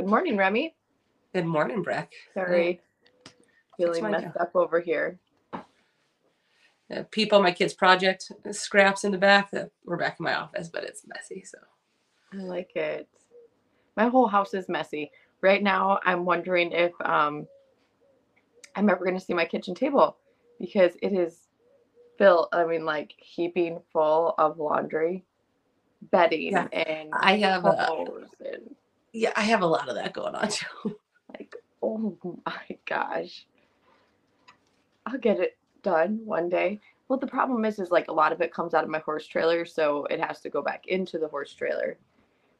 Good morning, Remy. Good morning, Breck. Sorry, feeling messed up over here. People, my kids' project scraps in the back. We're back in my office, but it's messy, so. I like it. My whole house is messy. Right now, I'm wondering if I'm ever going to see my kitchen table, because it is filled, I mean, like, heaping full of laundry, bedding, and I have I have a lot of that going on too. Like, oh my gosh, I'll get it done one day. Well, the problem is like a lot of it comes out of my horse trailer, so it has to go back into the horse trailer.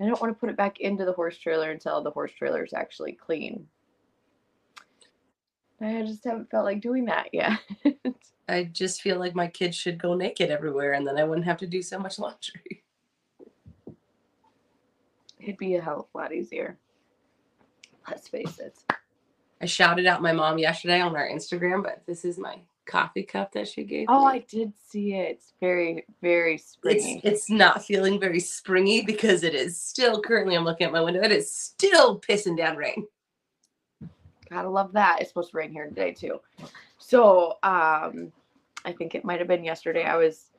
I don't want to put it back into the horse trailer until the horse trailer is actually clean. I just haven't felt like doing that yet. I just feel like my kids should go naked everywhere, and then I wouldn't have to do so much laundry. It'd be a hell of a lot easier. Let's face it. I shouted out my mom yesterday on our Instagram, but this is my coffee cup that she gave me. I did see it. It's very, very springy. It's not feeling very springy because it is still currently, I'm looking at my window, it is still pissing down rain. Gotta love that. It's supposed to rain here today too. So I think it might have been yesterday. I was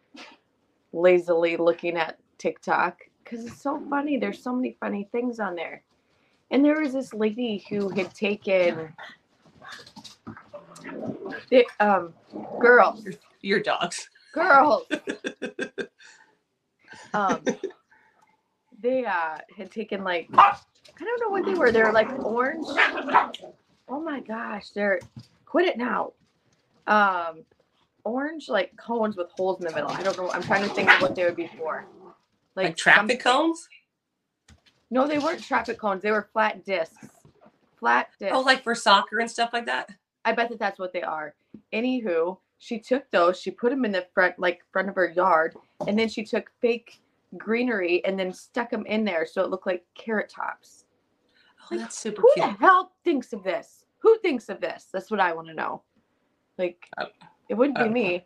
lazily looking at TikTok, because it's so funny. There's so many funny things on there. And there was this lady who had taken the, girls. Your dogs. Girls. They had taken, like, I don't know what they were. They're like orange. Oh my gosh. They're, quit it now. Orange, like, cones with holes in the middle. I don't know. I'm trying to think of what they would be for. Like traffic cones? No, they weren't traffic cones. They were flat discs. Flat discs. Oh, like for soccer and stuff like that? I bet that that's what they are. Anywho, she took those. She put them in the front of her yard. And then she took fake greenery and then stuck them in there so it looked like carrot tops. Oh, like, that's super cute. Who the hell thinks of this? Who thinks of this? That's what I want to know. Like, it wouldn't be me.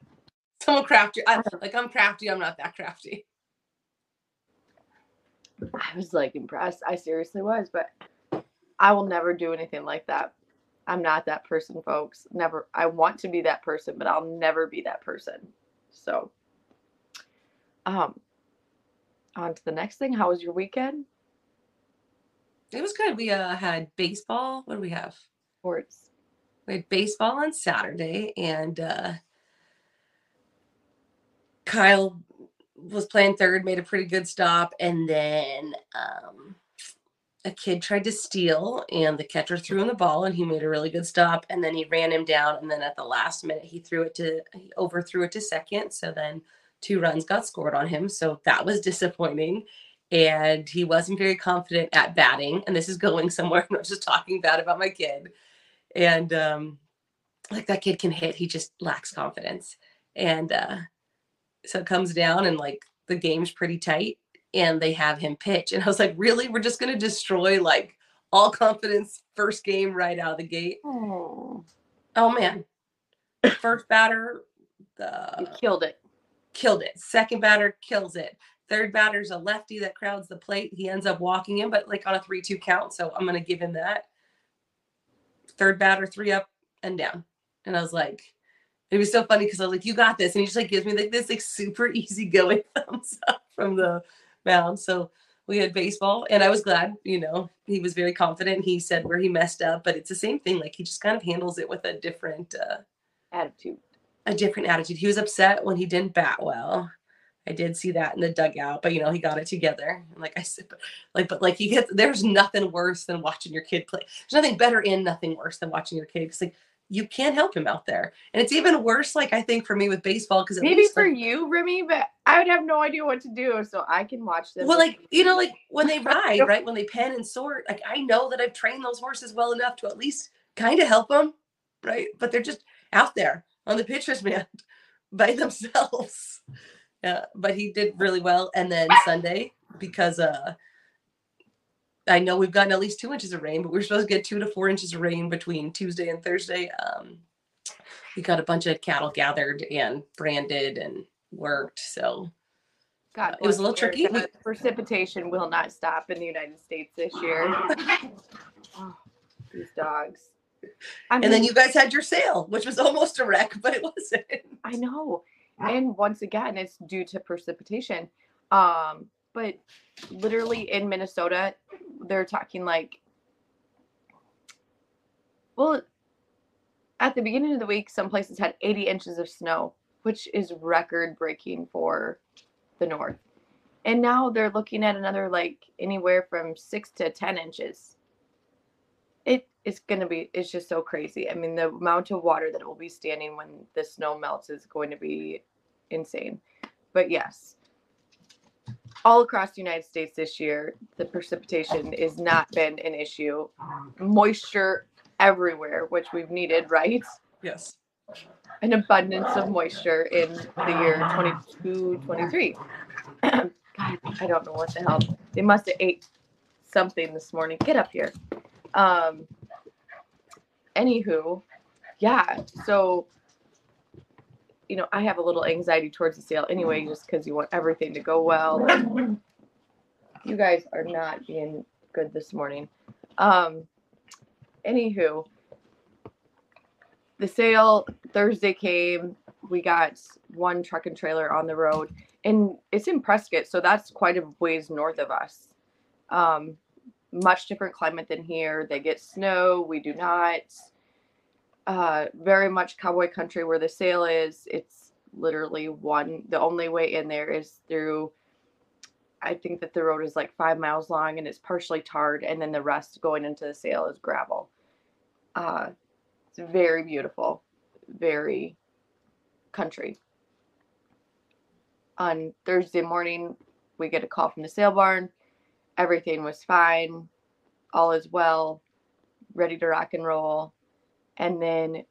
Someone crafty. I'm crafty. I'm not that crafty. I was like impressed. I seriously was, but I will never do anything like that. I'm not that person, folks. Never. I want to be that person, but I'll never be that person. So, on to the next thing. How was your weekend? It was good. We had baseball. What do we have? Sports. We had baseball on Saturday, and Kyle was playing third, made a pretty good stop, and then a kid tried to steal, and the catcher threw him the ball, and he made a really good stop, and then he ran him down, and then at the last minute he overthrew it to second, so then 2 runs got scored on him, so that was disappointing, and he wasn't very confident at batting, and this is going somewhere, I'm not just talking bad about my kid, and like, that kid can hit, he just lacks confidence, and so it comes down and like the game's pretty tight and they have him pitch. And I was like, really? We're just going to destroy like all confidence first game right out of the gate. Oh man. First batter. Killed it. Killed it. Second batter kills it. Third batter's a lefty that crowds the plate. He ends up walking in, but like on a 3-2 count. So I'm going to give him that. Third batter, 3 up and down. And I was like, it was so funny because I was like, you got this. And he just like gives me like this like super easy going thumbs up from the mound. So we had baseball and I was glad, you know, he was very confident. He said where he messed up, but it's the same thing. Like, he just kind of handles it with a different attitude. A different attitude. He was upset when he didn't bat well. I did see that in the dugout, but you know, he got it together. And like I said, but he gets, there's nothing worse than watching your kid play. There's nothing better and nothing worse than watching your kid. It's like, you can't help him out there. And it's even worse, like, I think for me with baseball, because maybe for you, Remy, but I would have no idea what to do, so I can watch them. Well, like, you know, like when they ride, right? When they pen and sort, like, I know that I've trained those horses well enough to at least kind of help them, right? But they're just out there on the pitcher's mound by themselves. Yeah, but he did really well. And then Sunday, because I know we've gotten at least 2 inches of rain, but we're supposed to get 2 to 4 inches of rain between Tuesday and Thursday. We got a bunch of cattle gathered and branded and worked. So God, it was a little tricky. Precipitation will not stop in the United States this year. Oh, these dogs. I mean, and then you guys had your sale, which was almost a wreck, but it wasn't. I know. And once again, it's due to precipitation. But literally in Minnesota, they're talking like, well, at the beginning of the week, some places had 80 inches of snow, which is record breaking for the north. And now they're looking at another, like, anywhere from 6 to 10 inches. It's going to be, it's just so crazy. I mean, the amount of water that it will be standing when the snow melts is going to be insane. But yes, all across the United States this year, the precipitation has not been an issue. Moisture everywhere, which we've needed, right? Yes. An abundance of moisture in the year 22-23. God, I don't know what the hell. They must have ate something this morning. Get up here. Anywho, yeah, so, you know, I have a little anxiety towards the sale anyway, just because you want everything to go well. You guys are not being good this morning. Anywho, the sale Thursday came, we got one truck and trailer on the road, and it's in Prescott, so that's quite a ways north of us. Much different climate than here. They get snow, we do not. Very much cowboy country where the sale is. It's literally the only way in there is through, I think that the road is like 5 miles long and it's partially tarred, and then the rest going into the sale is gravel. It's very beautiful, very country. On Thursday morning, we get a call from the sale barn. Everything was fine. All is well. Ready to rock and roll. And then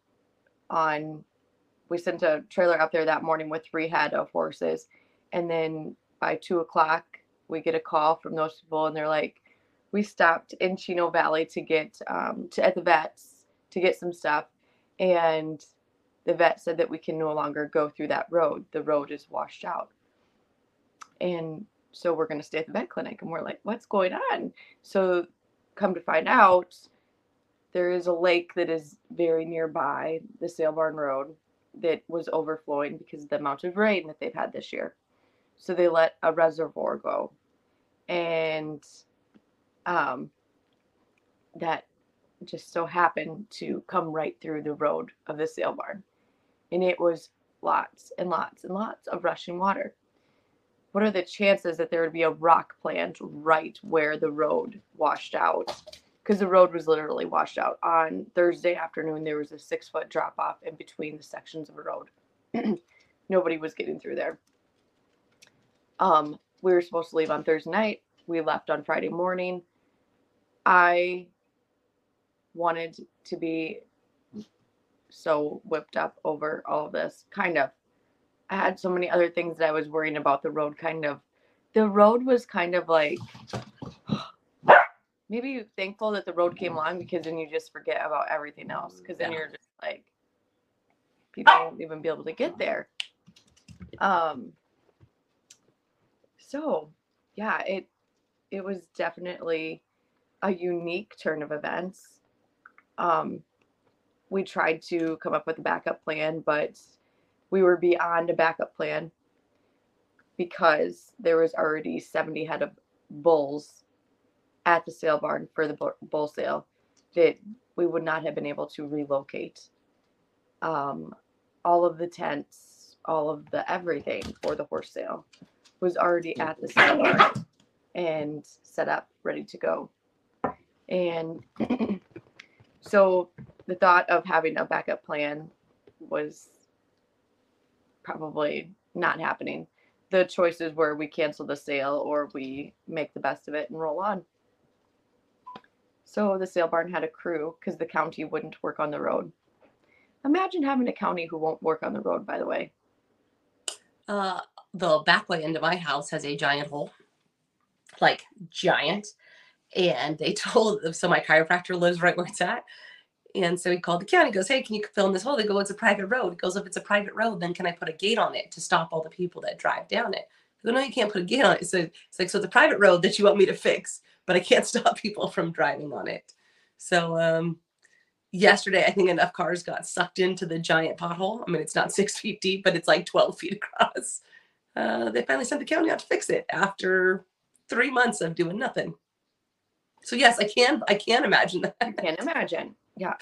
we sent a trailer out there that morning with 3 head of horses. And then by 2 o'clock, we get a call from those people, and they're like, we stopped in Chino Valley to get at the vets to get some stuff. And the vet said that we can no longer go through that road. The road is washed out. And so we're going to stay at the vet clinic. And we're like, what's going on? So come to find out, there is a lake that is very nearby the sale barn road that was overflowing because of the amount of rain that they've had this year. So they let a reservoir go. And that just so happened to come right through the road of the sale barn. And it was lots and lots and lots of rushing water. What are the chances that there would be a rock plant right where the road washed out? Because the road was literally washed out. On Thursday afternoon, there was a 6-foot drop off in between the sections of a road. Nobody was getting through there. We were supposed to leave on Thursday night. We left on Friday morning. I wanted to be so whipped up over all of this, kind of. I had so many other things that I was worrying about. The road kind of, the road was kind of like, maybe you're thankful that the road came along, because then you just forget about everything else. Because then you're just like, people won't even be able to get there. So yeah, it was definitely a unique turn of events. We tried to come up with a backup plan, but we were beyond a backup plan because there was already 70 head of bulls at the sale barn for the bull sale that we would not have been able to relocate. All of the tents, all of the everything for the horse sale was already at the sale barn and set up, ready to go. And so the thought of having a backup plan was probably not happening. The choices were we cancel the sale or we make the best of it and roll on. So the sale barn had a crew because the county wouldn't work on the road. Imagine having a county who won't work on the road, by the way. The back way into my house has a giant hole, like giant. And they told them, so my chiropractor lives right where it's at. And so he called the county, goes, hey, can you fill in this hole? They go, it's a private road. He goes, if it's a private road, then can I put a gate on it to stop all the people that drive down it? They go, no, you can't put a gate on it. So it's like, so the private road that you want me to fix, but I can't stop people from driving on it. So yesterday, I think enough cars got sucked into the giant pothole. I mean, it's not 6 feet deep, but it's like 12 feet across. They finally sent the county out to fix it after 3 months of doing nothing. So yes, I can imagine that. I can imagine. Yeah.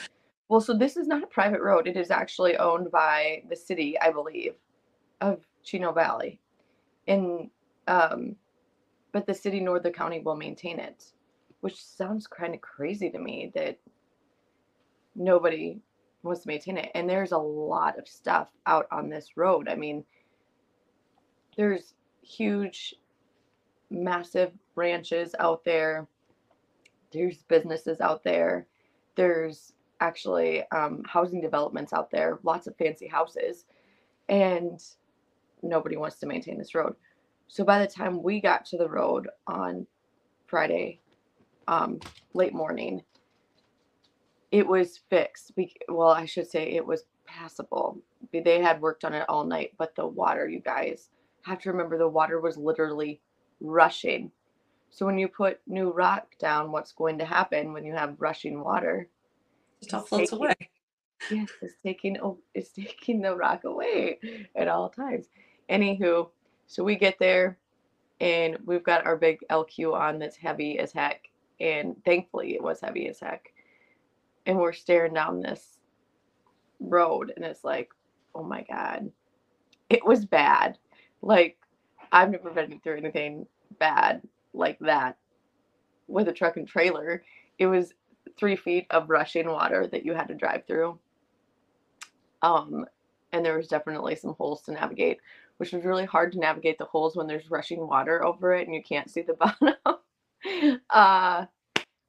Well, so this is not a private road. It is actually owned by the city, I believe, of Chino Valley. And but the city nor the county will maintain it, which sounds kind of crazy to me that nobody wants to maintain it. And there's a lot of stuff out on this road. I mean, there's huge, massive ranches out there. There's businesses out there. There's actually housing developments out there, lots of fancy houses, and nobody wants to maintain this road. So by the time we got to the road on Friday, late morning, it was fixed. Well, I should say it was passable. They had worked on it all night, but the water, you guys have to remember, the water was literally rushing. So when you put new rock down, what's going to happen when you have rushing water? It all floats away. Yes, it's taking the rock away at all times. Anywho, so we get there, and we've got our big LQ on that's heavy as heck, and thankfully it was heavy as heck. And we're staring down this road, and it's like, oh my God, it was bad. Like, I've never been through anything bad like that with a truck and trailer. It was 3 feet of rushing water that you had to drive through, and there was definitely some holes to navigate, which was really hard to navigate the holes when there's rushing water over it and you can't see the bottom.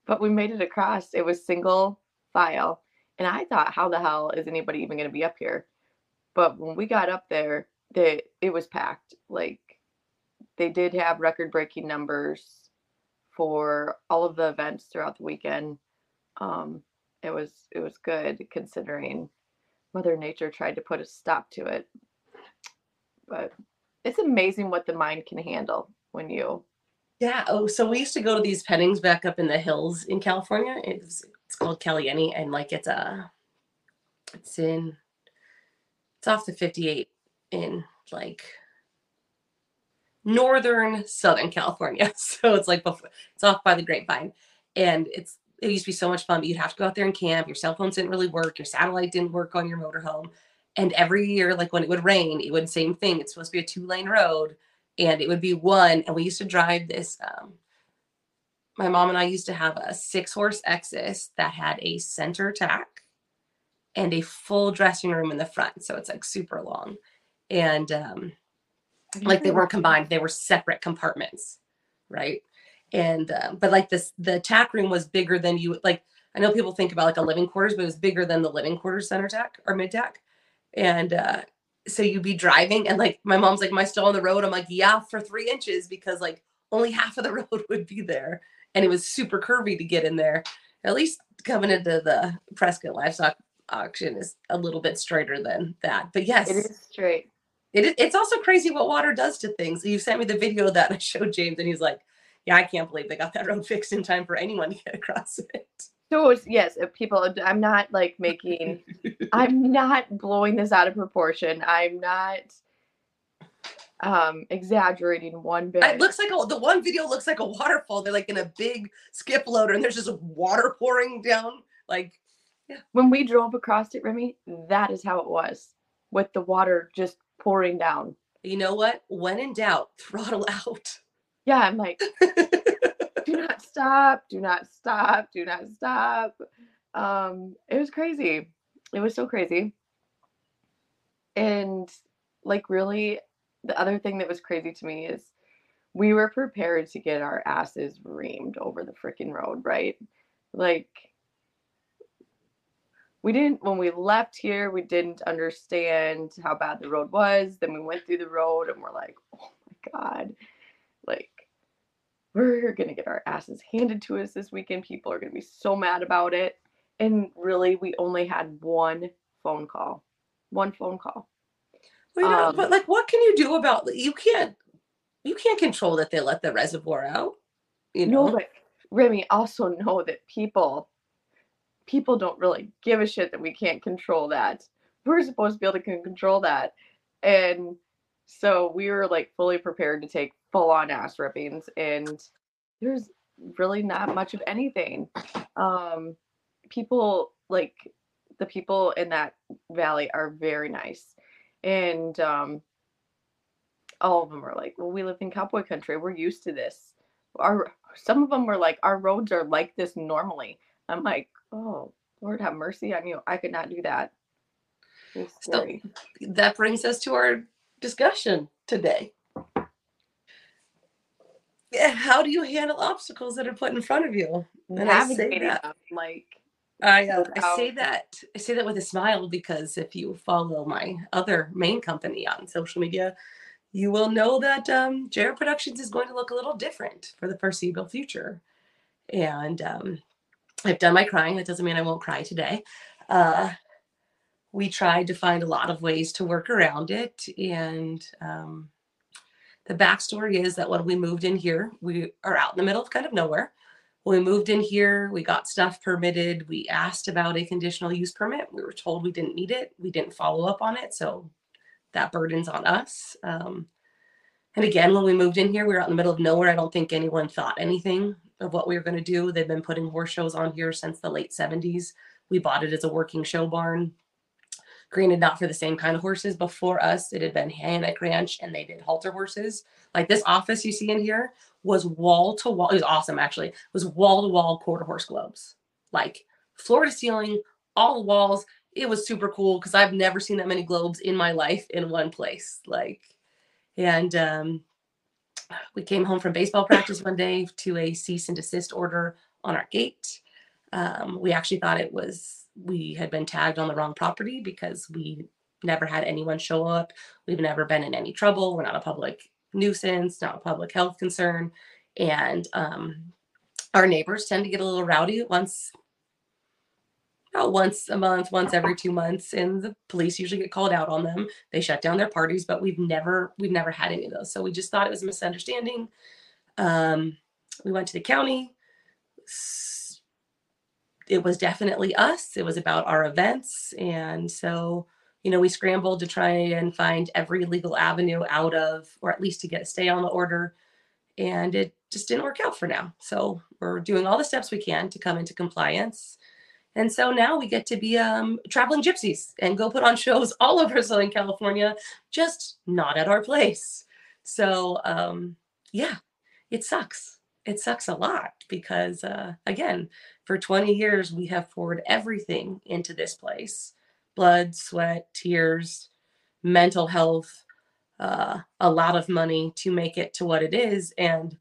But we made it across. It was single file, and I thought, how the hell is anybody even going to be up here? But when we got up there, it was packed. Like, they did have record-breaking numbers for all of the events throughout the weekend. It was good, considering Mother Nature tried to put a stop to it. But it's amazing what the mind can handle when you. Yeah. Oh, so we used to go to these pettings back up in the hills in California. It's called Caliente, and like it's off the 58 in like northern Southern California. So it's like before, it's off by the Grapevine, and it used to be so much fun, but you'd have to go out there and camp. Your cell phones didn't really work. Your satellite didn't work on your motorhome. And every year, like when it would rain, it would, same thing. It's supposed to be a 2-lane road, and it would be one. And we used to drive this. My mom and I used to have a 6-horse Exus that had a center tack and a full dressing room in the front. So it's like super long. And like, they weren't combined. They were separate compartments, right? And, but like the tack room was bigger than you, like, I know people think about like a living quarters, but it was bigger than the living quarters center tack or mid tack. And, so you'd be driving, and like, my mom's like, am I still on the road? I'm like, yeah, for 3 inches, because like only half of the road would be there. And it was super curvy to get in there. At least coming into the Prescott livestock auction is a little bit straighter than that, but yes, it is straight. It's also crazy what water does to things. You sent me the video that I showed James, and he's like, yeah, I can't believe they got that road fixed in time for anyone to get across it. So yes, if people, I'm not like making, I'm not blowing this out of proportion. I'm not exaggerating one bit. It looks like the one video looks like a waterfall. They're like in a big skip loader, and there's just water pouring down. Like, yeah. When we drove across it, Remy, that is how it was, with the water just pouring down. You know what? When in doubt, throttle out. Yeah, I'm like, do not stop, do not stop, do not stop. It was crazy. It was so crazy. And like, really, the other thing that was crazy to me is we were prepared to get our asses reamed over the freaking road, right? Like, when we left here, we didn't understand how bad the road was. Then we went through the road, and we're like, oh my God. Like, we're going to get our asses handed to us this weekend. People are going to be so mad about it. And really, we only had one phone call. Well, you know, but like, what can you do about, you can't you can't control that they let the reservoir out. You know, but Remy, also know that people don't really give a shit that we can't control that. We're supposed to be able to control that. And so we were like fully prepared to take full on ass rippings, and there's really not much of anything. People, like the people in that valley, are very nice. And all of them are like, well, we live in cowboy country. We're used to this. Some of them were like, our roads are like this normally. I'm like, oh, Lord have mercy on you. I could not do that. So that brings us to our discussion today. How do you handle obstacles that are put in front of you? And I say that with a smile, because if you follow my other main company on social media, you will know that JR Productions is going to look a little different for the foreseeable future. And I've done my crying. That doesn't mean I won't cry today. We tried to find a lot of ways to work around it. And the backstory is that when we moved in here, we are out in the middle of kind of nowhere. When we moved in here, we got stuff permitted. We asked about a conditional use permit. We were told we didn't need it. We didn't follow up on it. So that burden's on us. And again, when we moved in here, we were out in the middle of nowhere. I don't think anyone thought anything of what we were going to do. They've been putting horse shows on here since the late 70s. We bought it as a working show barn. Granted, not for the same kind of horses. Before us, it had been Hannah's Ranch, and they did halter horses. Like this office you see in here was wall to wall. It was awesome, actually. It was wall to wall quarter horse globes, like floor to ceiling, all the walls. It was super cool because I've never seen that many globes in my life in one place. Like, and we came home from baseball practice one day to a cease and desist order on our gate. We actually thought it was, we had been tagged on the wrong property because we never had anyone show up. We've never been in any trouble. We're not a public nuisance, not a public health concern. And our neighbors tend to get a little rowdy once a month, once every 2 months, and the police usually get called out on them. They shut down their parties, but we've never had any of those. So we just thought it was a misunderstanding. We went to the county. It was definitely us. It was about our events. And so, you know, we scrambled to try and find every legal avenue out of, or at least to get a stay on the order. And it just didn't work out for now. So we're doing all the steps we can to come into compliance. And so now we get to be traveling gypsies and go put on shows all over Southern California, just not at our place. So yeah, it sucks. It sucks a lot because again, for 20 years, we have poured everything into this place, blood, sweat, tears, mental health, a lot of money to make it to what it is. And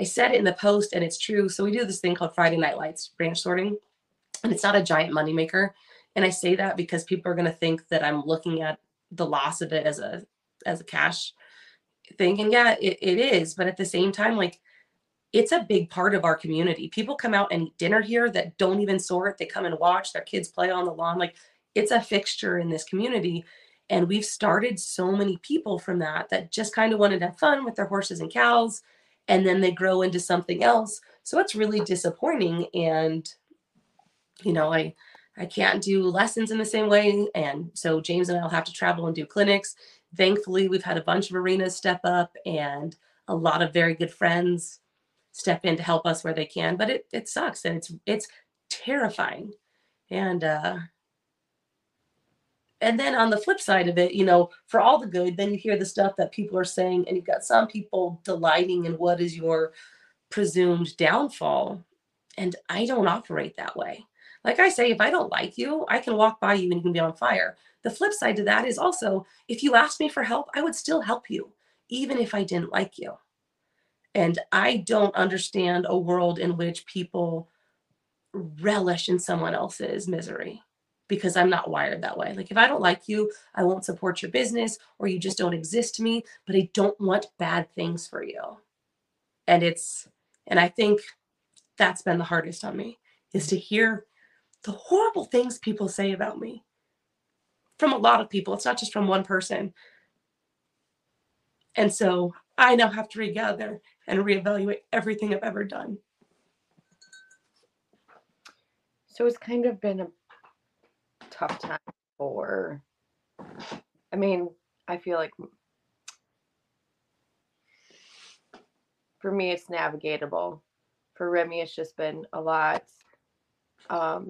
I said it in the post, and it's true. So we do this thing called Friday Night Lights ranch sorting. And it's not a giant moneymaker. And I say that because people are going to think that I'm looking at the loss of it as a cash thing. And yeah, it is. But at the same time, like, it's a big part of our community. People come out and eat dinner here that don't even sort. They come and watch. Their kids play on the lawn. Like, it's a fixture in this community. And we've started so many people from that just kind of wanted to have fun with their horses and cows. And then they grow into something else. So it's really disappointing. And you know, I can't do lessons in the same way. And so James and I will have to travel and do clinics. Thankfully, we've had a bunch of arenas step up and a lot of very good friends step in to help us where they can. But it sucks, and it's terrifying. And then on the flip side of it, you know, for all the good, then you hear the stuff that people are saying, and you've got some people delighting in what is your presumed downfall. And I don't operate that way. Like I say, if I don't like you, I can walk by you and you can be on fire. The flip side to that is also, if you asked me for help, I would still help you, even if I didn't like you. And I don't understand a world in which people relish in someone else's misery, because I'm not wired that way. Like, if I don't like you, I won't support your business, or you just don't exist to me, but I don't want bad things for you. And I think that's been the hardest on me, is to hear the horrible things people say about me from a lot of people. It's not just from one person. And so I now have to regather and reevaluate everything I've ever done. So it's kind of been a tough time for, I mean, I feel like for me, it's navigatable. For Remy, it's just been a lot. But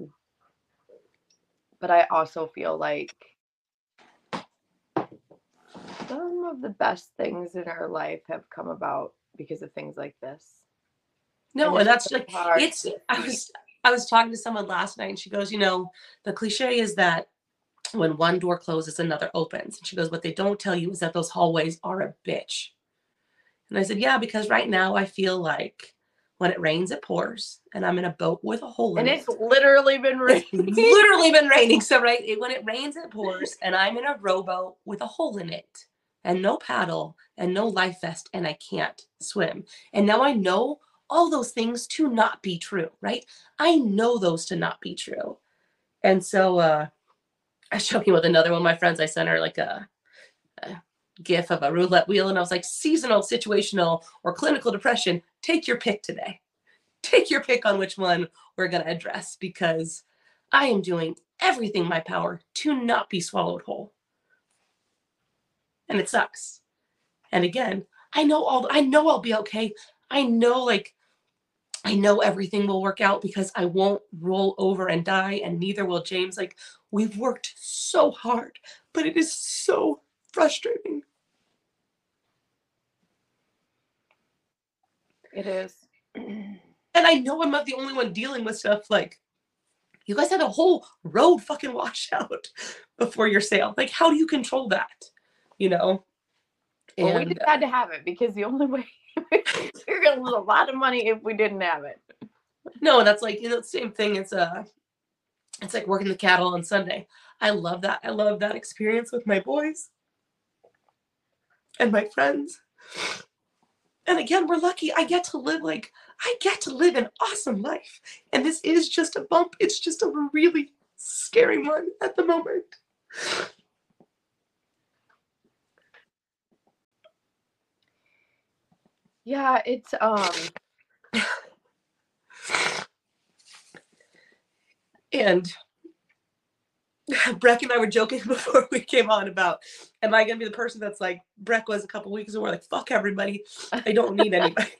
I also feel like some of the best things in our life have come about because of things like this. No, and that's like, it's, I was talking to someone last night and she goes, you know, the cliche is that when one door closes, another opens. And she goes, what they don't tell you is that those hallways are a bitch. And I said, yeah, because right now I feel like when it rains, it pours, and I'm in a boat with a hole in it. And it's literally been raining. It's literally been raining. So, right, when it rains, it pours, and I'm in a rowboat with a hole in it, and no paddle, and no life vest, and I can't swim. And now I know all those things to not be true, right? I know those to not be true. And so I was joking with another one of my friends. I sent her like a GIF of a roulette wheel, and I was like, seasonal, situational, or clinical depression, take your pick today. Take your pick on which one we're going to address, because I am doing everything in my power to not be swallowed whole. And it sucks. And again, I know I'll be okay. I know everything will work out because I won't roll over and die, and neither will James. Like, we've worked so hard, but it is so frustrating. It is. And I know I'm not the only one dealing with stuff. Like, you guys had a whole road fucking washout before your sale. Like, how do you control that? You know? And well, we just had to have it, because the only way we're going to lose a lot of money if we didn't have it. No, that's like, you know, the same thing. It's like working the cattle on Sunday. I love that. I love that experience with my boys and my friends. And again, we're lucky. I get to live an awesome life. And this is just a bump. It's just a really scary one at the moment. Yeah, it's, and Breck and I were joking before we came on about, am I going to be the person that's like Breck was a couple weeks ago, we're like, fuck everybody, I don't need anybody.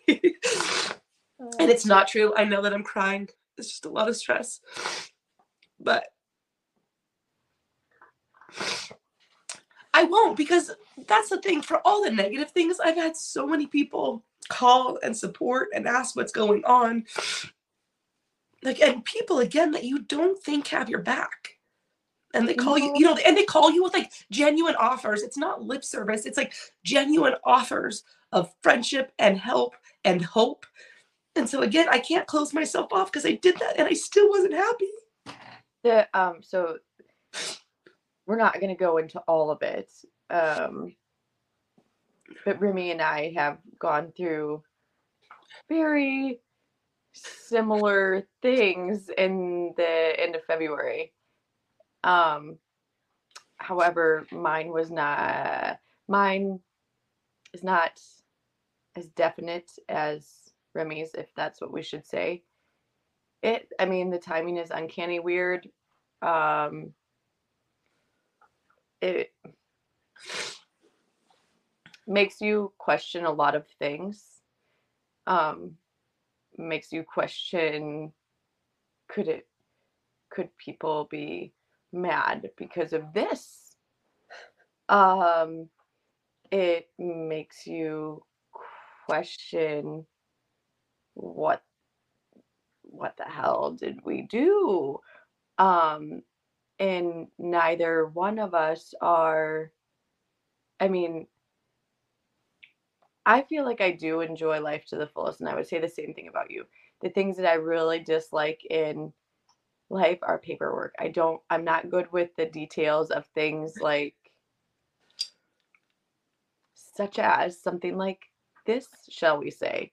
And it's not true. I know that I'm crying. It's just a lot of stress. But I won't, because that's the thing. For all the negative things, I've had so many people call and support and ask what's going on. Like, and people, again, that you don't think have your back. And they call you, you know, and they call you with like genuine offers. It's not lip service. It's like genuine offers of friendship and help and hope. And so again, I can't close myself off because I did that and I still wasn't happy. So we're not going to go into all of it. But Remy and I have gone through very similar things in the end of February. However, mine is not as definite as Remy's, if that's what we should say it. I mean, the timing is uncanny weird. It makes you question a lot of things. Makes you question, could people be mad because of this? It makes you question what the hell did we do? And neither one of us are, I mean, I feel like I do enjoy life to the fullest, and I would say the same thing about you. The things that I really dislike in life are paperwork. I'm not good with the details of things, like such as something like this, shall we say.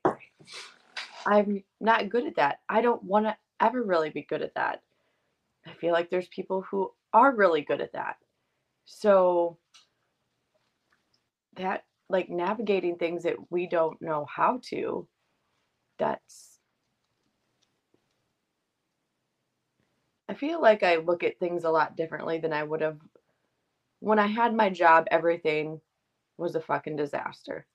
I'm not good at that. I don't want to ever really be good at that. I feel like there's people who are really good at that. So that like navigating things that we don't know how to, that's, I feel like I look at things a lot differently than I would have. When I had my job, everything was a fucking disaster.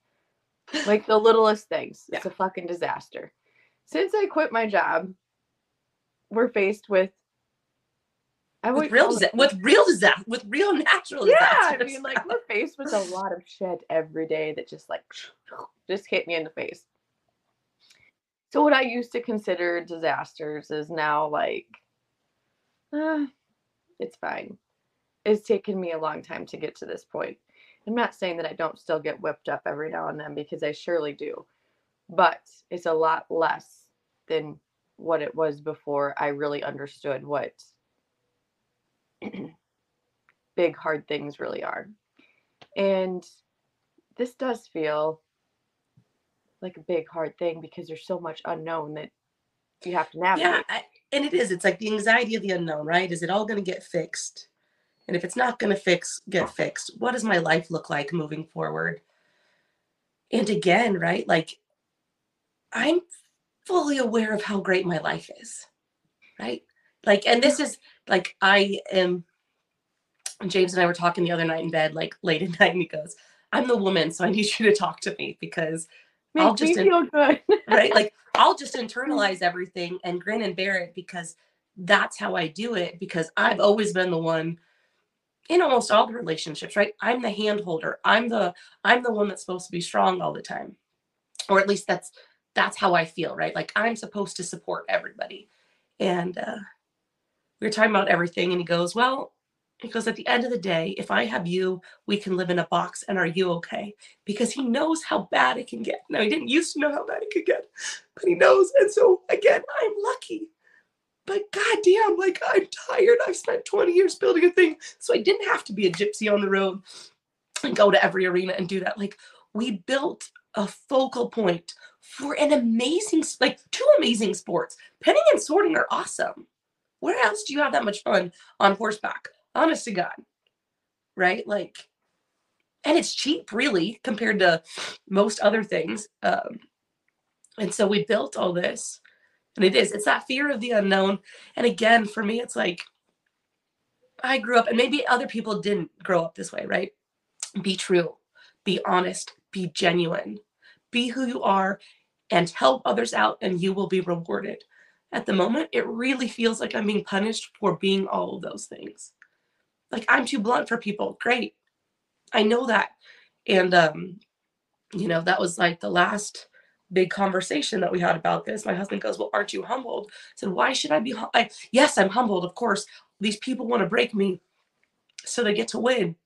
Like the littlest things. Yeah. It's a fucking disaster. Since I quit my job, we're faced with real natural disasters. Yeah, I mean, like, we're faced with a lot of shit every day that just, like, just hit me in the face. So what I used to consider disasters is now, like, it's fine. It's taken me a long time to get to this point. I'm not saying that I don't still get whipped up every now and then, because I surely do. But it's a lot less than what it was before I really understood what big, hard things really are. And this does feel like a big, hard thing, because there's so much unknown that you have to navigate. Yeah, and it is. It's like the anxiety of the unknown, right? Is it all going to get fixed? And if it's not going to get fixed, what does my life look like moving forward? And again, right? Like, I'm fully aware of how great my life is, right? Like, and this is like, I am, James and I were talking the other night in bed, like late at night, and he goes, I'm the woman, so I need you to talk to me, because I'll just, feel good. Right? Like, I'll just internalize everything and grin and bear it, because that's how I do it, because I've always been the one in almost all the relationships, right? I'm the hand holder. I'm the one that's supposed to be strong all the time. Or at least that's how I feel, right? Like, I'm supposed to support everybody. And we were talking about everything, and he goes, at the end of the day, if I have you, we can live in a box, and are you okay? Because he knows how bad it can get. Now, he didn't used to know how bad it could get, but he knows. And so, again, I'm lucky. But goddamn, like, I'm tired. I've spent 20 years building a thing. So I didn't have to be a gypsy on the road and go to every arena and do that. Like, we built a focal point for an amazing, like, two amazing sports. Penning and sorting are awesome. Where else do you have that much fun on horseback? Honest to God, right? Like, and it's cheap, really, compared to most other things. And so we built all this, and it's that fear of the unknown. And again, for me, it's like, I grew up, and maybe other people didn't grow up this way, right? Be true, be honest, be genuine, be who you are, and help others out, and you will be rewarded. At the moment, it really feels like I'm being punished for being all of those things. Like, I'm too blunt for people. Great. I know that. And, you know, that was like the last big conversation that we had about this. My husband goes, well, aren't you humbled? I said, why should I be? Yes, I'm humbled. Of course, these people want to break me so they get to win.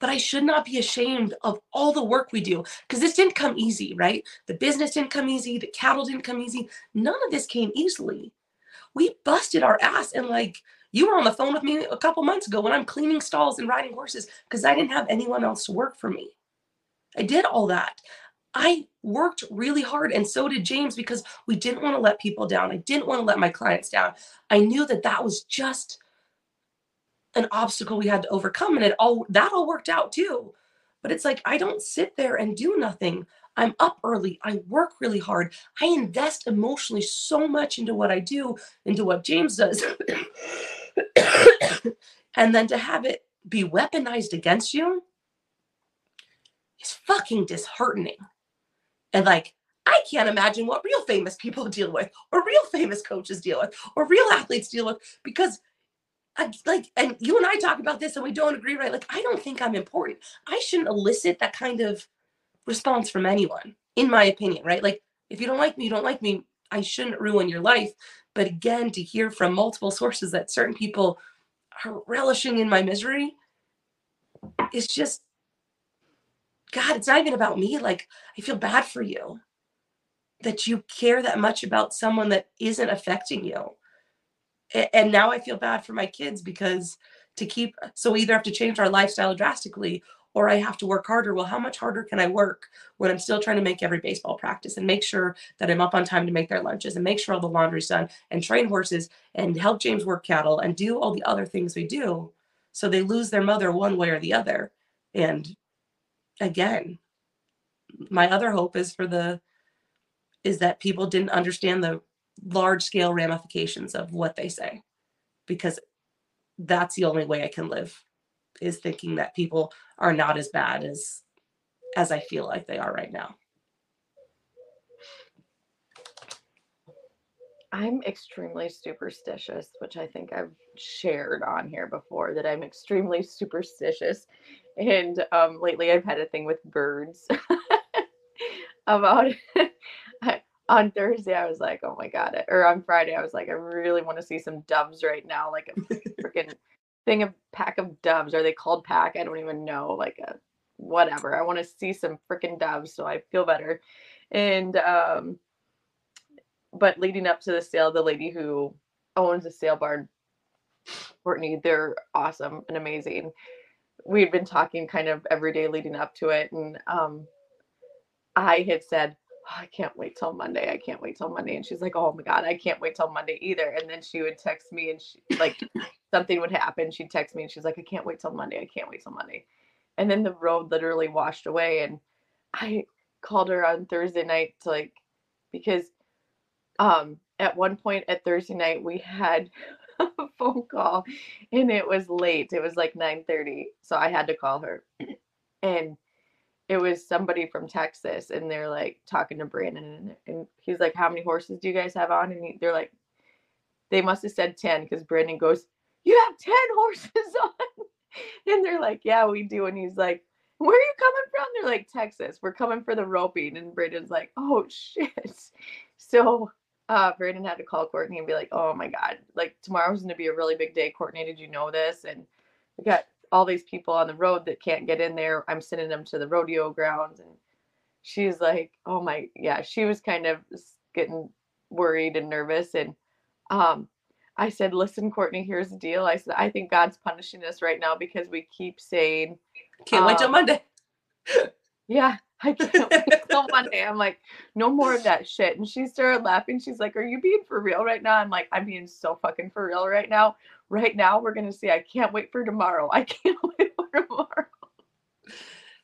But I should not be ashamed of all the work we do, because this didn't come easy, right? The business didn't come easy. The cattle didn't come easy. None of this came easily. We busted our ass. And like, you were on the phone with me a couple months ago when I'm cleaning stalls and riding horses, because I didn't have anyone else to work for me. I did all that. I worked really hard, and so did James, because we didn't want to let people down. I didn't want to let my clients down. I knew that that was just an obstacle we had to overcome, and that all worked out too. But it's like, I don't sit there and do nothing. I'm up early. I work really hard. I invest emotionally so much into what I do, into what James does. And then to have it be weaponized against you is fucking disheartening. And like, I can't imagine what real famous people deal with, or real famous coaches deal with, or real athletes deal with, because and you and I talk about this and we don't agree, right? Like, I don't think I'm important. I shouldn't elicit that kind of response from anyone, in my opinion, right? Like, if you don't like me, you don't like me. I shouldn't ruin your life. But again, to hear from multiple sources that certain people are relishing in my misery, it's just, God, it's not even about me. Like, I feel bad for you that you care that much about someone that isn't affecting you. And now I feel bad for my kids, because so we either have to change our lifestyle drastically, or I have to work harder. Well, how much harder can I work when I'm still trying to make every baseball practice and make sure that I'm up on time to make their lunches and make sure all the laundry's done and train horses and help James work cattle and do all the other things we do, so they lose their mother one way or the other. And again, my other hope is that people didn't understand the large scale ramifications of what they say, because that's the only way I can live, is thinking that people are not as bad as I feel like they are right now. I'm extremely superstitious, which I think I've shared on here before, that I'm extremely superstitious. And lately I've had a thing with birds. On Thursday, I was like, oh my God. Or on Friday, I was like, I really want to see some doves right now. Like a freaking thing, a pack of doves. Are they called pack? I don't even know. Like a whatever. I want to see some freaking doves so I feel better. And, but leading up to the sale, the lady who owns the sale barn, Courtney, they're awesome and amazing. We had been talking kind of every day leading up to it. And I had said, oh, I can't wait till Monday. I can't wait till Monday. And she's like, oh my God, I can't wait till Monday either. And then she would text me and she, like something would happen. She'd text me and she's like, I can't wait till Monday. I can't wait till Monday. And then the road literally washed away. And I called her on Thursday night to like, because at one point at Thursday night, we had a phone call and it was late. It was like 9:30. So I had to call her, and it was somebody from Texas, and they're like talking to Brandon, and he's like, how many horses do you guys have on? And they're like, they must've said 10. Cause Brandon goes, you have 10 horses on. And they're like, yeah, we do. And he's like, where are you coming from? They're like, Texas, we're coming for the roping. And Brandon's like, oh shit. So Brandon had to call Courtney and be like, oh my God, like tomorrow's going to be a really big day. Courtney, did you know this? And we got all these people on the road that can't get in there. I'm sending them to the rodeo grounds. And she's like, oh my, yeah, she was kind of getting worried and nervous. And I said, listen, Courtney, here's the deal. I said, I think God's punishing us right now because we keep saying, can't wait till Monday. Yeah. I can't wait till Monday. I'm like, no more of that shit. And she started laughing. She's like, are you being for real right now? I'm like, I'm being so fucking for real right now. Right now, we're going to see, I can't wait for tomorrow. I can't wait for tomorrow.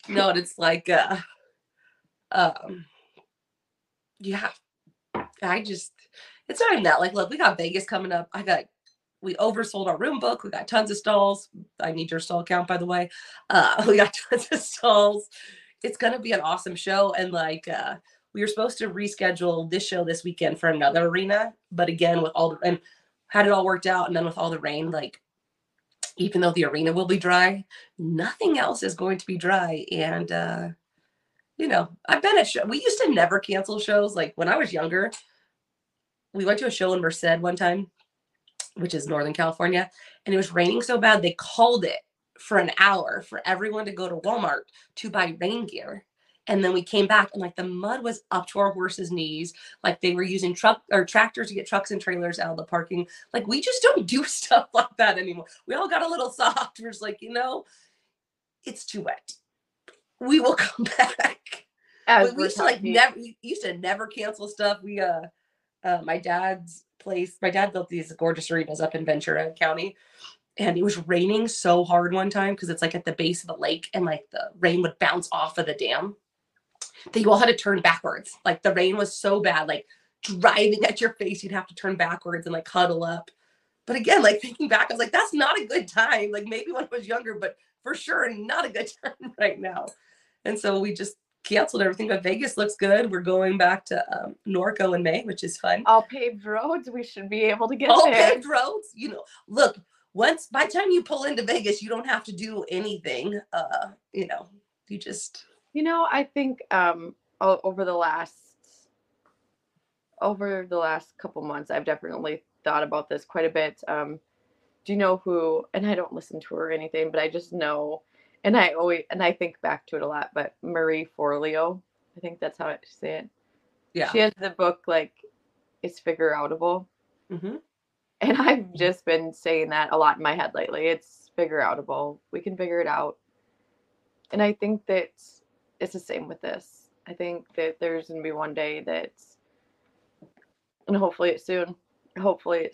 No, and it's like, yeah, I just, it's not even that. Like, look, we got Vegas coming up. We oversold our room book. We got tons of stalls. I need your stall count, by the way. We got tons of stalls. It's going to be an awesome show. And like, we were supposed to reschedule this show this weekend for another arena, but again, with all the, and had it all worked out. And then with all the rain, like, even though the arena will be dry, nothing else is going to be dry. And, you know, I've been at show. We used to never cancel shows. Like when I was younger, we went to a show in Merced one time, which is Northern California. And it was raining so bad, they called it for an hour for everyone to go to Walmart to buy rain gear. And then we came back and like the mud was up to our horses' knees. Like they were using tractors to get trucks and trailers out of the parking. Like we just don't do stuff like that anymore. We all got a little soft. We're just like, you know, it's too wet. We will come back. We used to like never, we used to never cancel stuff. We, my dad's place, my dad built these gorgeous arenas up in Ventura County. And it was raining so hard one time because it's like at the base of the lake and like the rain would bounce off of the dam that you all had to turn backwards. Like the rain was so bad, like driving at your face, you'd have to turn backwards and like huddle up. But again, like thinking back, I was like, that's not a good time. Like maybe when I was younger, but for sure not a good time right now. And so we just canceled everything, but Vegas looks good. We're going back to Norco in May, which is fun. All paved roads. We should be able to get all there. All paved roads. You know, look, once by the time you pull into Vegas, you don't have to do anything. You know, you just, you know, I think over the last couple months, I've definitely thought about this quite a bit. Do you know who, and I don't listen to her or anything, but I just know, and I think back to it a lot, but Marie Forleo, I think that's how I say it. Yeah. She has the book, like, It's Figure Outable. Mm-hmm. And I've just been saying that a lot in my head lately. It's figure outable. We can figure it out. And I think that it's the same with this. I think that there's going to be one day that, and hopefully it's soon, that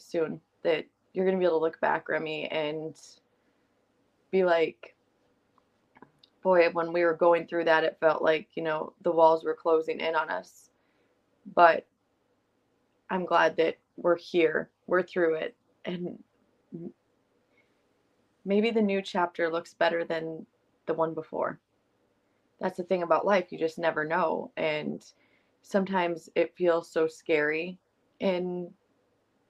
you're going to be able to look back, Remy, and be like, boy, when we were going through that, it felt like, you know, the walls were closing in on us. But I'm glad that we're here. We're through it. And maybe the new chapter looks better than the one before. That's the thing about life. You just never know. And sometimes it feels so scary. And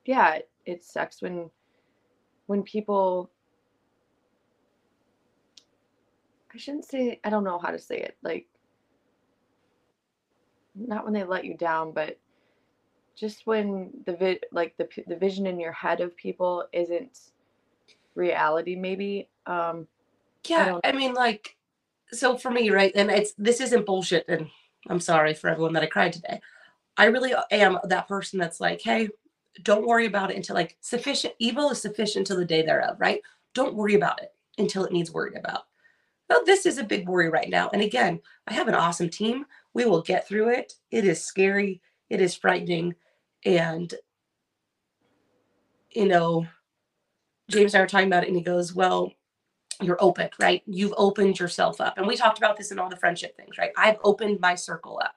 yeah, it sucks when people, I shouldn't say, I don't know how to say it. Like, not when they let you down, but just when the vision in your head of people isn't reality, maybe. Yeah, I mean, like, so for me, right, and this isn't bullshit, and I'm sorry for everyone that I cried today. I really am that person that's like, hey, don't worry about it until, like, sufficient evil is sufficient till the day thereof, right? Don't worry about it until it needs worried about. Well, this is a big worry right now. And again, I have an awesome team. We will get through it. It is scary. It is frightening. And, you know, James and I were talking about it, and he goes, well, you're open, right? You've opened yourself up. And we talked about this in all the friendship things, right? I've opened my circle up.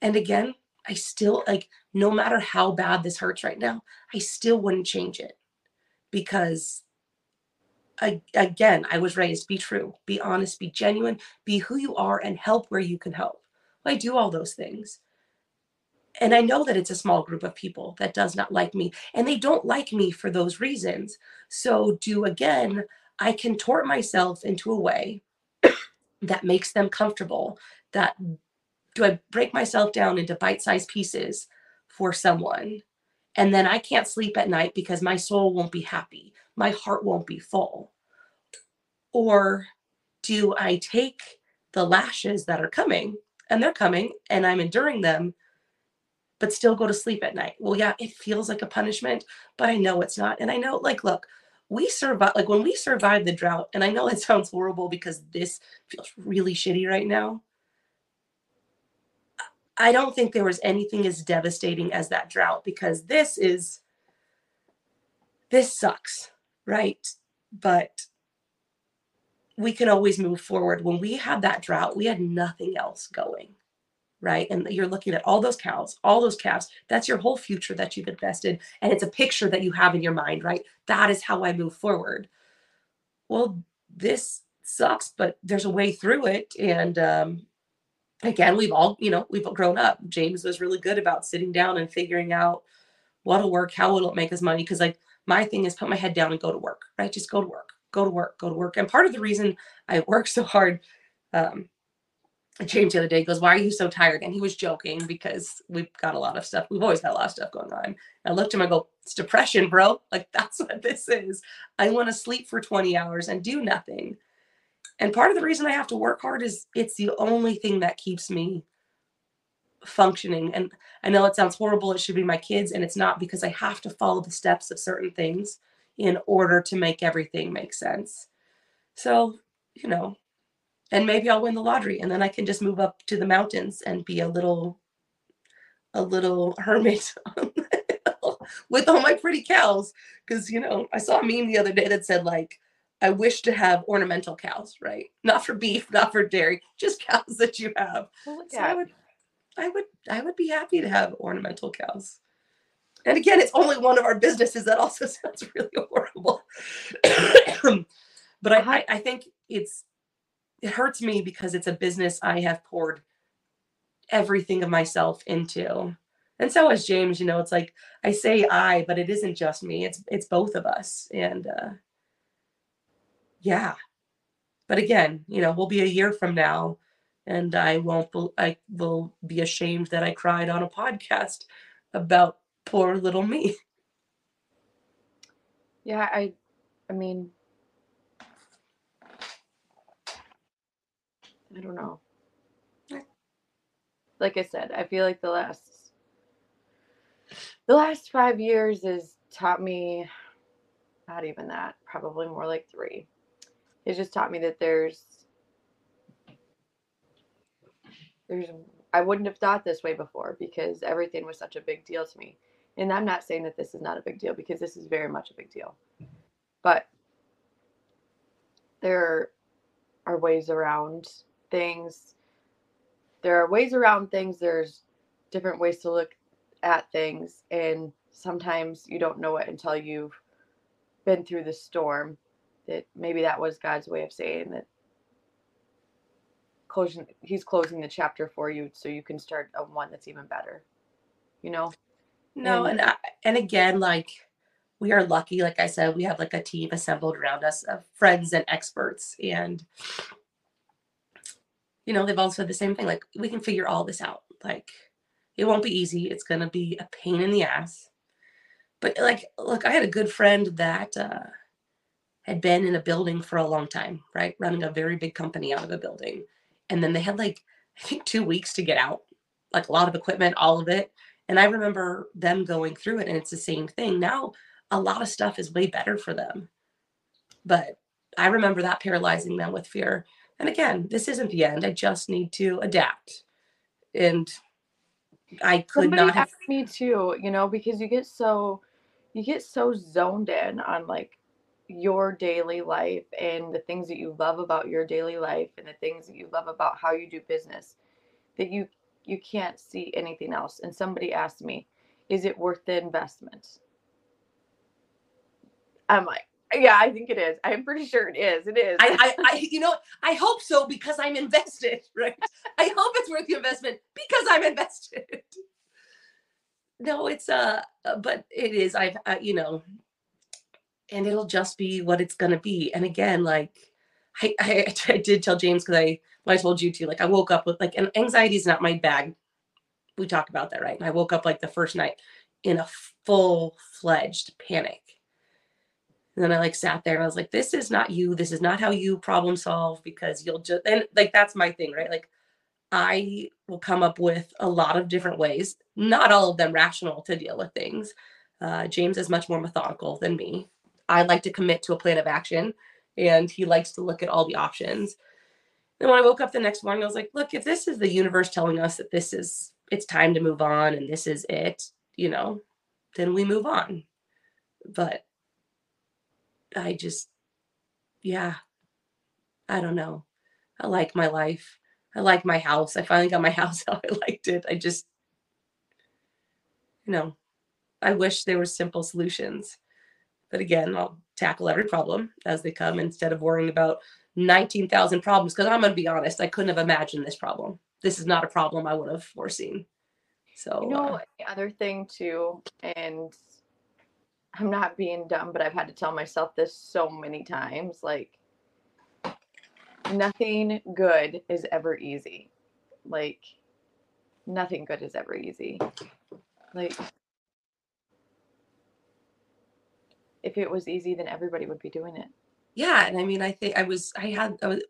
And again, I still, like, no matter how bad this hurts right now, I still wouldn't change it. Because, again, I was raised, be true, be honest, be genuine, be who you are, and help where you can help. I do all those things. And I know that it's a small group of people that does not like me, and they don't like me for those reasons. So again, I contort myself into a way that makes them comfortable. That do I break myself down into bite-sized pieces for someone, and then I can't sleep at night because my soul won't be happy. My heart won't be full. Or do I take the lashes that are coming, and they're coming, and I'm enduring them, but still go to sleep at night? Well, yeah, it feels like a punishment, but I know it's not. And I know, like, look, we survive, like, when we survived the drought, and I know that sounds horrible because this feels really shitty right now. I don't think there was anything as devastating as that drought, because this sucks, right? But we can always move forward. When we had that drought, we had nothing else going, right? And you're looking at all those cows, all those calves. That's your whole future that you've invested. And it's a picture that you have in your mind, right? That is how I move forward. Well, this sucks, but there's a way through it. And again, we've grown up. James was really good about sitting down and figuring out what'll work, how will it make us money? Because, like, my thing is put my head down and go to work, right? Just go to work, go to work, go to work. And part of the reason I work so hard, James the other day goes, why are you so tired? And he was joking because we've got a lot of stuff. We've always had a lot of stuff going on. And I looked at him, I go, it's depression, bro. Like, that's what this is. I want to sleep for 20 hours and do nothing. And part of the reason I have to work hard is it's the only thing that keeps me functioning. And I know it sounds horrible. It should be my kids, and it's not, because I have to follow the steps of certain things in order to make everything make sense. So, you know, and maybe I'll win the lottery, and then I can just move up to the mountains and be a little hermit with all my pretty cows. Because, you know, I saw a meme the other day that said, like, I wish to have ornamental cows, right? Not for beef, not for dairy, just cows that you have. Well, yeah. So I would be happy to have ornamental cows. And again, it's only one of our businesses. That also sounds really horrible. But I think it hurts me because it's a business I have poured everything of myself into. And so has James, you know, it's like I say I, but it isn't just me. It's both of us. And yeah. But again, you know, we'll be a year from now, and I will be ashamed that I cried on a podcast about poor little me. Yeah, I mean, I don't know. Like I said, I feel like the last 5 years has taught me, not even that, probably more like 3. It just taught me that I wouldn't have thought this way before, because everything was such a big deal to me. And I'm not saying that this is not a big deal, because this is very much a big deal. But there are ways around things. There are ways around things. There's different ways to look at things. And sometimes you don't know it until you've been through the storm. That maybe that was God's way of saying that he's closing the chapter for you so you can start a one that's even better, you know? No, and again, like, we are lucky. Like I said, we have like a team assembled around us of friends and experts, and, you know, they've all said the same thing. Like, we can figure all this out. Like, it won't be easy. It's going to be a pain in the ass. But like, look, I had a good friend that had been in a building for a long time, right? Running a very big company out of a building. And then they had like, I think 2 weeks to get out, like a lot of equipment, all of it. And I remember them going through it, and it's the same thing. Now, a lot of stuff is way better for them. But I remember that paralyzing them with fear. And again, this isn't the end. I just need to adapt. And I could not have. Me too, you know, because you get so zoned in on like your daily life and the things that you love about your daily life and the things that you love about how you do business that you can't see anything else. And somebody asked me, is it worth the investment? I'm like, yeah, I think it is. I'm pretty sure it is. It is. I you know, I hope so, because I'm invested, right? I hope it's worth the investment because I'm invested. No, it's, but it is, you know, and it'll just be what it's going to be. And again, like I did tell James, because I told you too, like I woke up with like, and anxiety is not my bag. We talked about that, right? And I woke up like the first night in a full-fledged panic. And then I like sat there and I was like, this is not you. This is not how you problem solve, because you'll just, and like, that's my thing, right? Like I will come up with a lot of different ways, not all of them rational, to deal with things. James is much more methodical than me. I like to commit to a plan of action, and he likes to look at all the options. Then when I woke up the next morning, I was like, look, if this is the universe telling us that this is, it's time to move on and this is it, you know, then we move on. But I just, yeah, I don't know. I like my life. I like my house. I finally got my house how I liked it. I just, you know, I wish there were simple solutions. But again, I'll tackle every problem as they come instead of worrying about 19,000 problems. Because I'm going to be honest, I couldn't have imagined this problem. This is not a problem I would have foreseen. So, you know, the other thing too, and I'm not being dumb, but I've had to tell myself this so many times, like nothing good is ever easy. Like nothing good is ever easy. Like if it was easy, then everybody would be doing it. Yeah. And I mean, I think I was,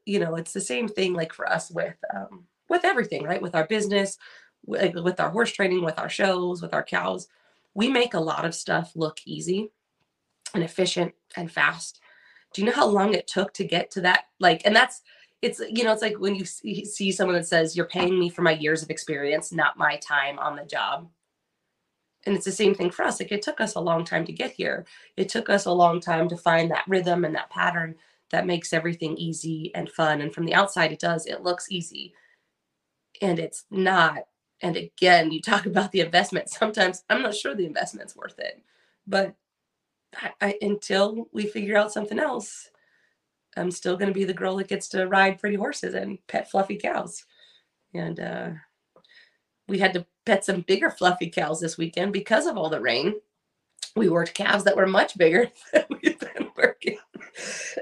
you know, it's the same thing like for us with everything, right? With our business, with our horse training, with our shows, with our cows. We make a lot of stuff look easy and efficient and fast. Do you know how long it took to get to that? Like, and that's, it's, you know, it's like when you see someone that says, you're paying me for my years of experience, not my time on the job. And it's the same thing for us. Like it took us a long time to get here. It took us a long time to find that rhythm and that pattern that makes everything easy and fun. And from the outside, it does, it looks easy. And it's not. And again, you talk about the investment. Sometimes I'm not sure the investment's worth it, but I until we figure out something else, I'm still going to be the girl that gets to ride pretty horses and pet fluffy cows. And we had to pet some bigger fluffy cows this weekend because of all the rain. We worked calves that were much bigger than we've been working.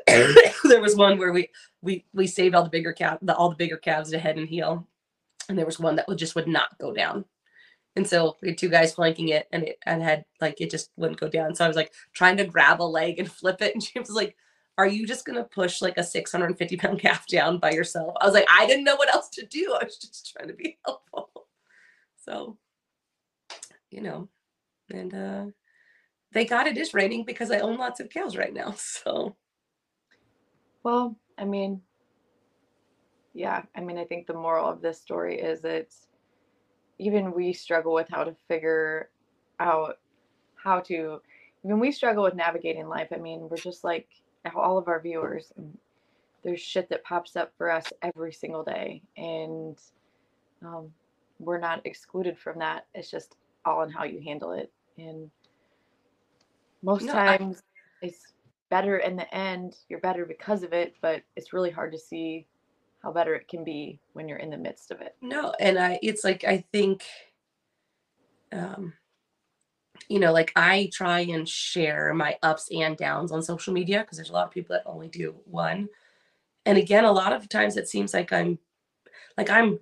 There was one where we saved all the bigger calves, to head and heel. And there was one that would not go down. And so we had two guys flanking it, and it just wouldn't go down. So I was like trying to grab a leg and flip it. And James was like, are you just going to push like a 650 pound calf down by yourself? I was like, I didn't know what else to do. I was just trying to be helpful. So, you know, and thank God it is raining because I own lots of cows right now. So, well, I mean. Yeah, I mean, I think the moral of this story is that even we struggle with navigating life. I mean, we're just like all of our viewers. there's shit that pops up for us every single day. And we're not excluded from that. It's just all in how you handle it. And most times it's better in the end. You're better because of it, but it's really hard to see how better it can be when you're in the midst of it. No. And it's like, I think, you know, like I try and share my ups and downs on social media because there's a lot of people that only do one. And again, a lot of times it seems like I'm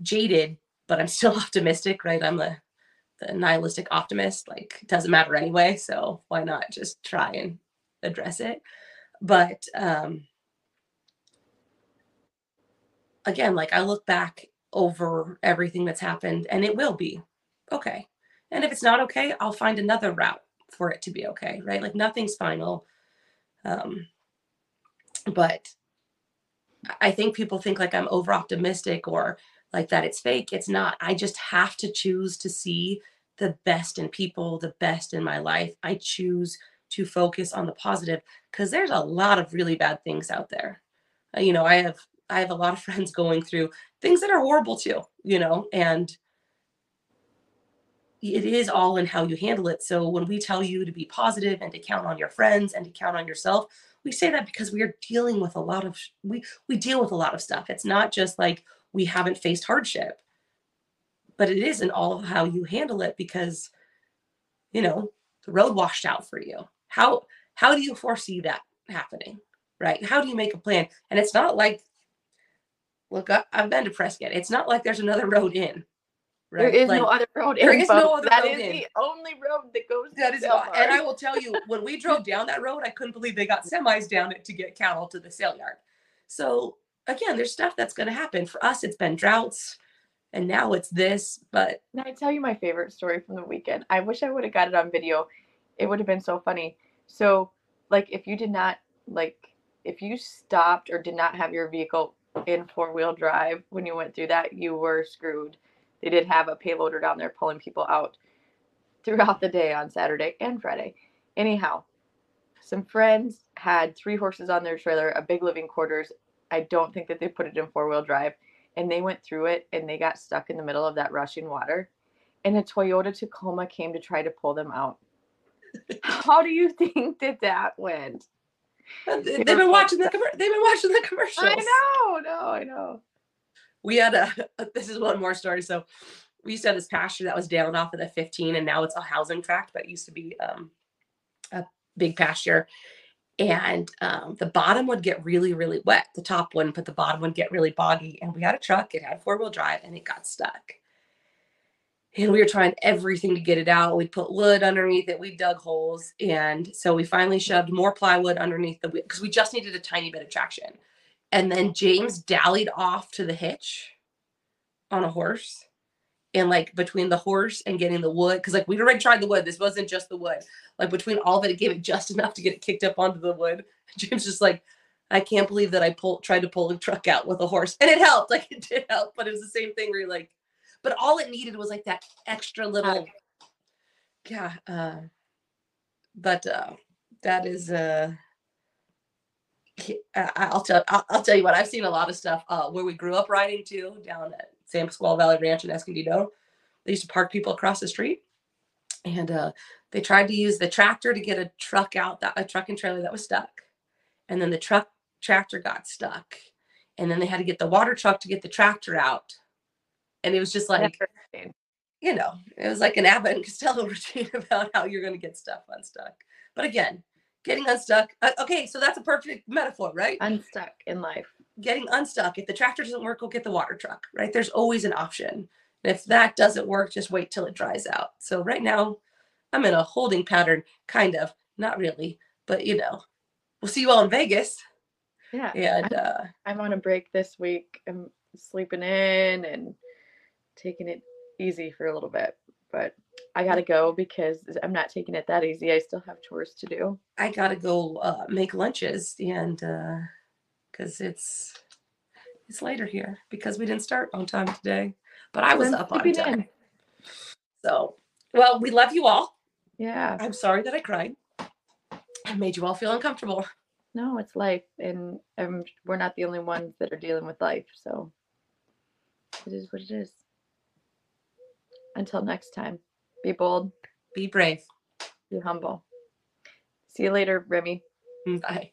jaded, but I'm still optimistic, right? I'm the nihilistic optimist, like it doesn't matter anyway. So why not just try and address it? But again, like I look back over everything that's happened and it will be okay. And if it's not okay, I'll find another route for it to be okay, right? Like nothing's final. But I think people think like I'm over optimistic or like that it's fake. It's not. I just have to choose to see the best in people, the best in my life. I choose to focus on the positive because there's a lot of really bad things out there. You know, I have a lot of friends going through things that are horrible too, you know, and it is all in how you handle it. So when we tell you to be positive and to count on your friends and to count on yourself, we say that because we are dealing with a lot of, we deal with a lot of stuff. It's not just like we haven't faced hardship, but it is in all of how you handle it because, you know, the road washed out for you. How do you foresee that happening, right? How do you make a plan? And it's not like, look, I've been to Prescott. It's not like there's another road in. Right? There is like, no other road. There is no other road. That is the only road that goes. That is not. And I will tell you, when we drove down that road, I couldn't believe they got semis down it to get cattle to the sale yard. So again, there's stuff that's going to happen. For us, it's been droughts, and now it's this. But can I tell you my favorite story from the weekend? I wish I would have got it on video. It would have been so funny. So, like, if you did not if you stopped or did not have your vehicle in four-wheel drive when you went through that, you were screwed. They did have a payloader down there pulling people out throughout the day on Saturday and Friday. Anyhow, some friends had 3 horses on their trailer, a big living quarters. I don't think that they put it in four-wheel drive. And they went through it, and they got stuck in the middle of that rushing water. And a Toyota Tacoma came to try to pull them out. How do you think that went? They've been watching the commercials. I know. No, I know. We had this is one more story. So we used to have this pasture that was down off of the 15 and now it's a housing tract, but it used to be a big pasture. And the bottom would get really, really wet. The top wouldn't, but the bottom would get really boggy. And we had a truck, it had 4-wheel drive and it got stuck. And we were trying everything to get it out. We put wood underneath it. We dug holes. And so we finally shoved more plywood underneath the wheel because we just needed a tiny bit of traction. And then James dallied off to the hitch on a horse. And like between the horse and getting the wood, because like we'd already tried the wood. This wasn't just the wood. Like between all of it, it gave it just enough to get it kicked up onto the wood. James just like, I can't believe that I tried to pull a truck out with a horse. And it helped. Like it did help. But it was the same thing where you're like, but all it needed was like that extra little. Yeah. That is. I'll tell you what, I've seen a lot of stuff where we grew up riding too, down at San Pasqual Valley Ranch in Escondido. They used to park people across the street, and they tried to use the tractor to get a truck out, a truck and trailer that was stuck. And then the tractor got stuck, and then they had to get the water truck to get the tractor out. And it was just like, you know, it was like an Abbott and Costello routine about how you're going to get stuff unstuck. But again, getting unstuck. Okay, so that's a perfect metaphor, right? Unstuck in life. Getting unstuck. If the tractor doesn't work, we'll get the water truck, right? There's always an option. And if that doesn't work, just wait till it dries out. So right now, I'm in a holding pattern, kind of. Not really, but you know. We'll see you all in Vegas. Yeah. And I'm on a break this week. I'm sleeping in and taking it easy for a little bit, but I got to go because I'm not taking it that easy. I still have chores to do. I got to go make lunches and because it's later here because we didn't start on time today, but I was up on time. So, well, we love you all. Yeah. I'm sorry that I cried. I made you all feel uncomfortable. no, it's life, and we're not the only ones that are dealing with life, so it is what it is. Until next time, be bold, be brave, be humble. See you later, Remy. Bye.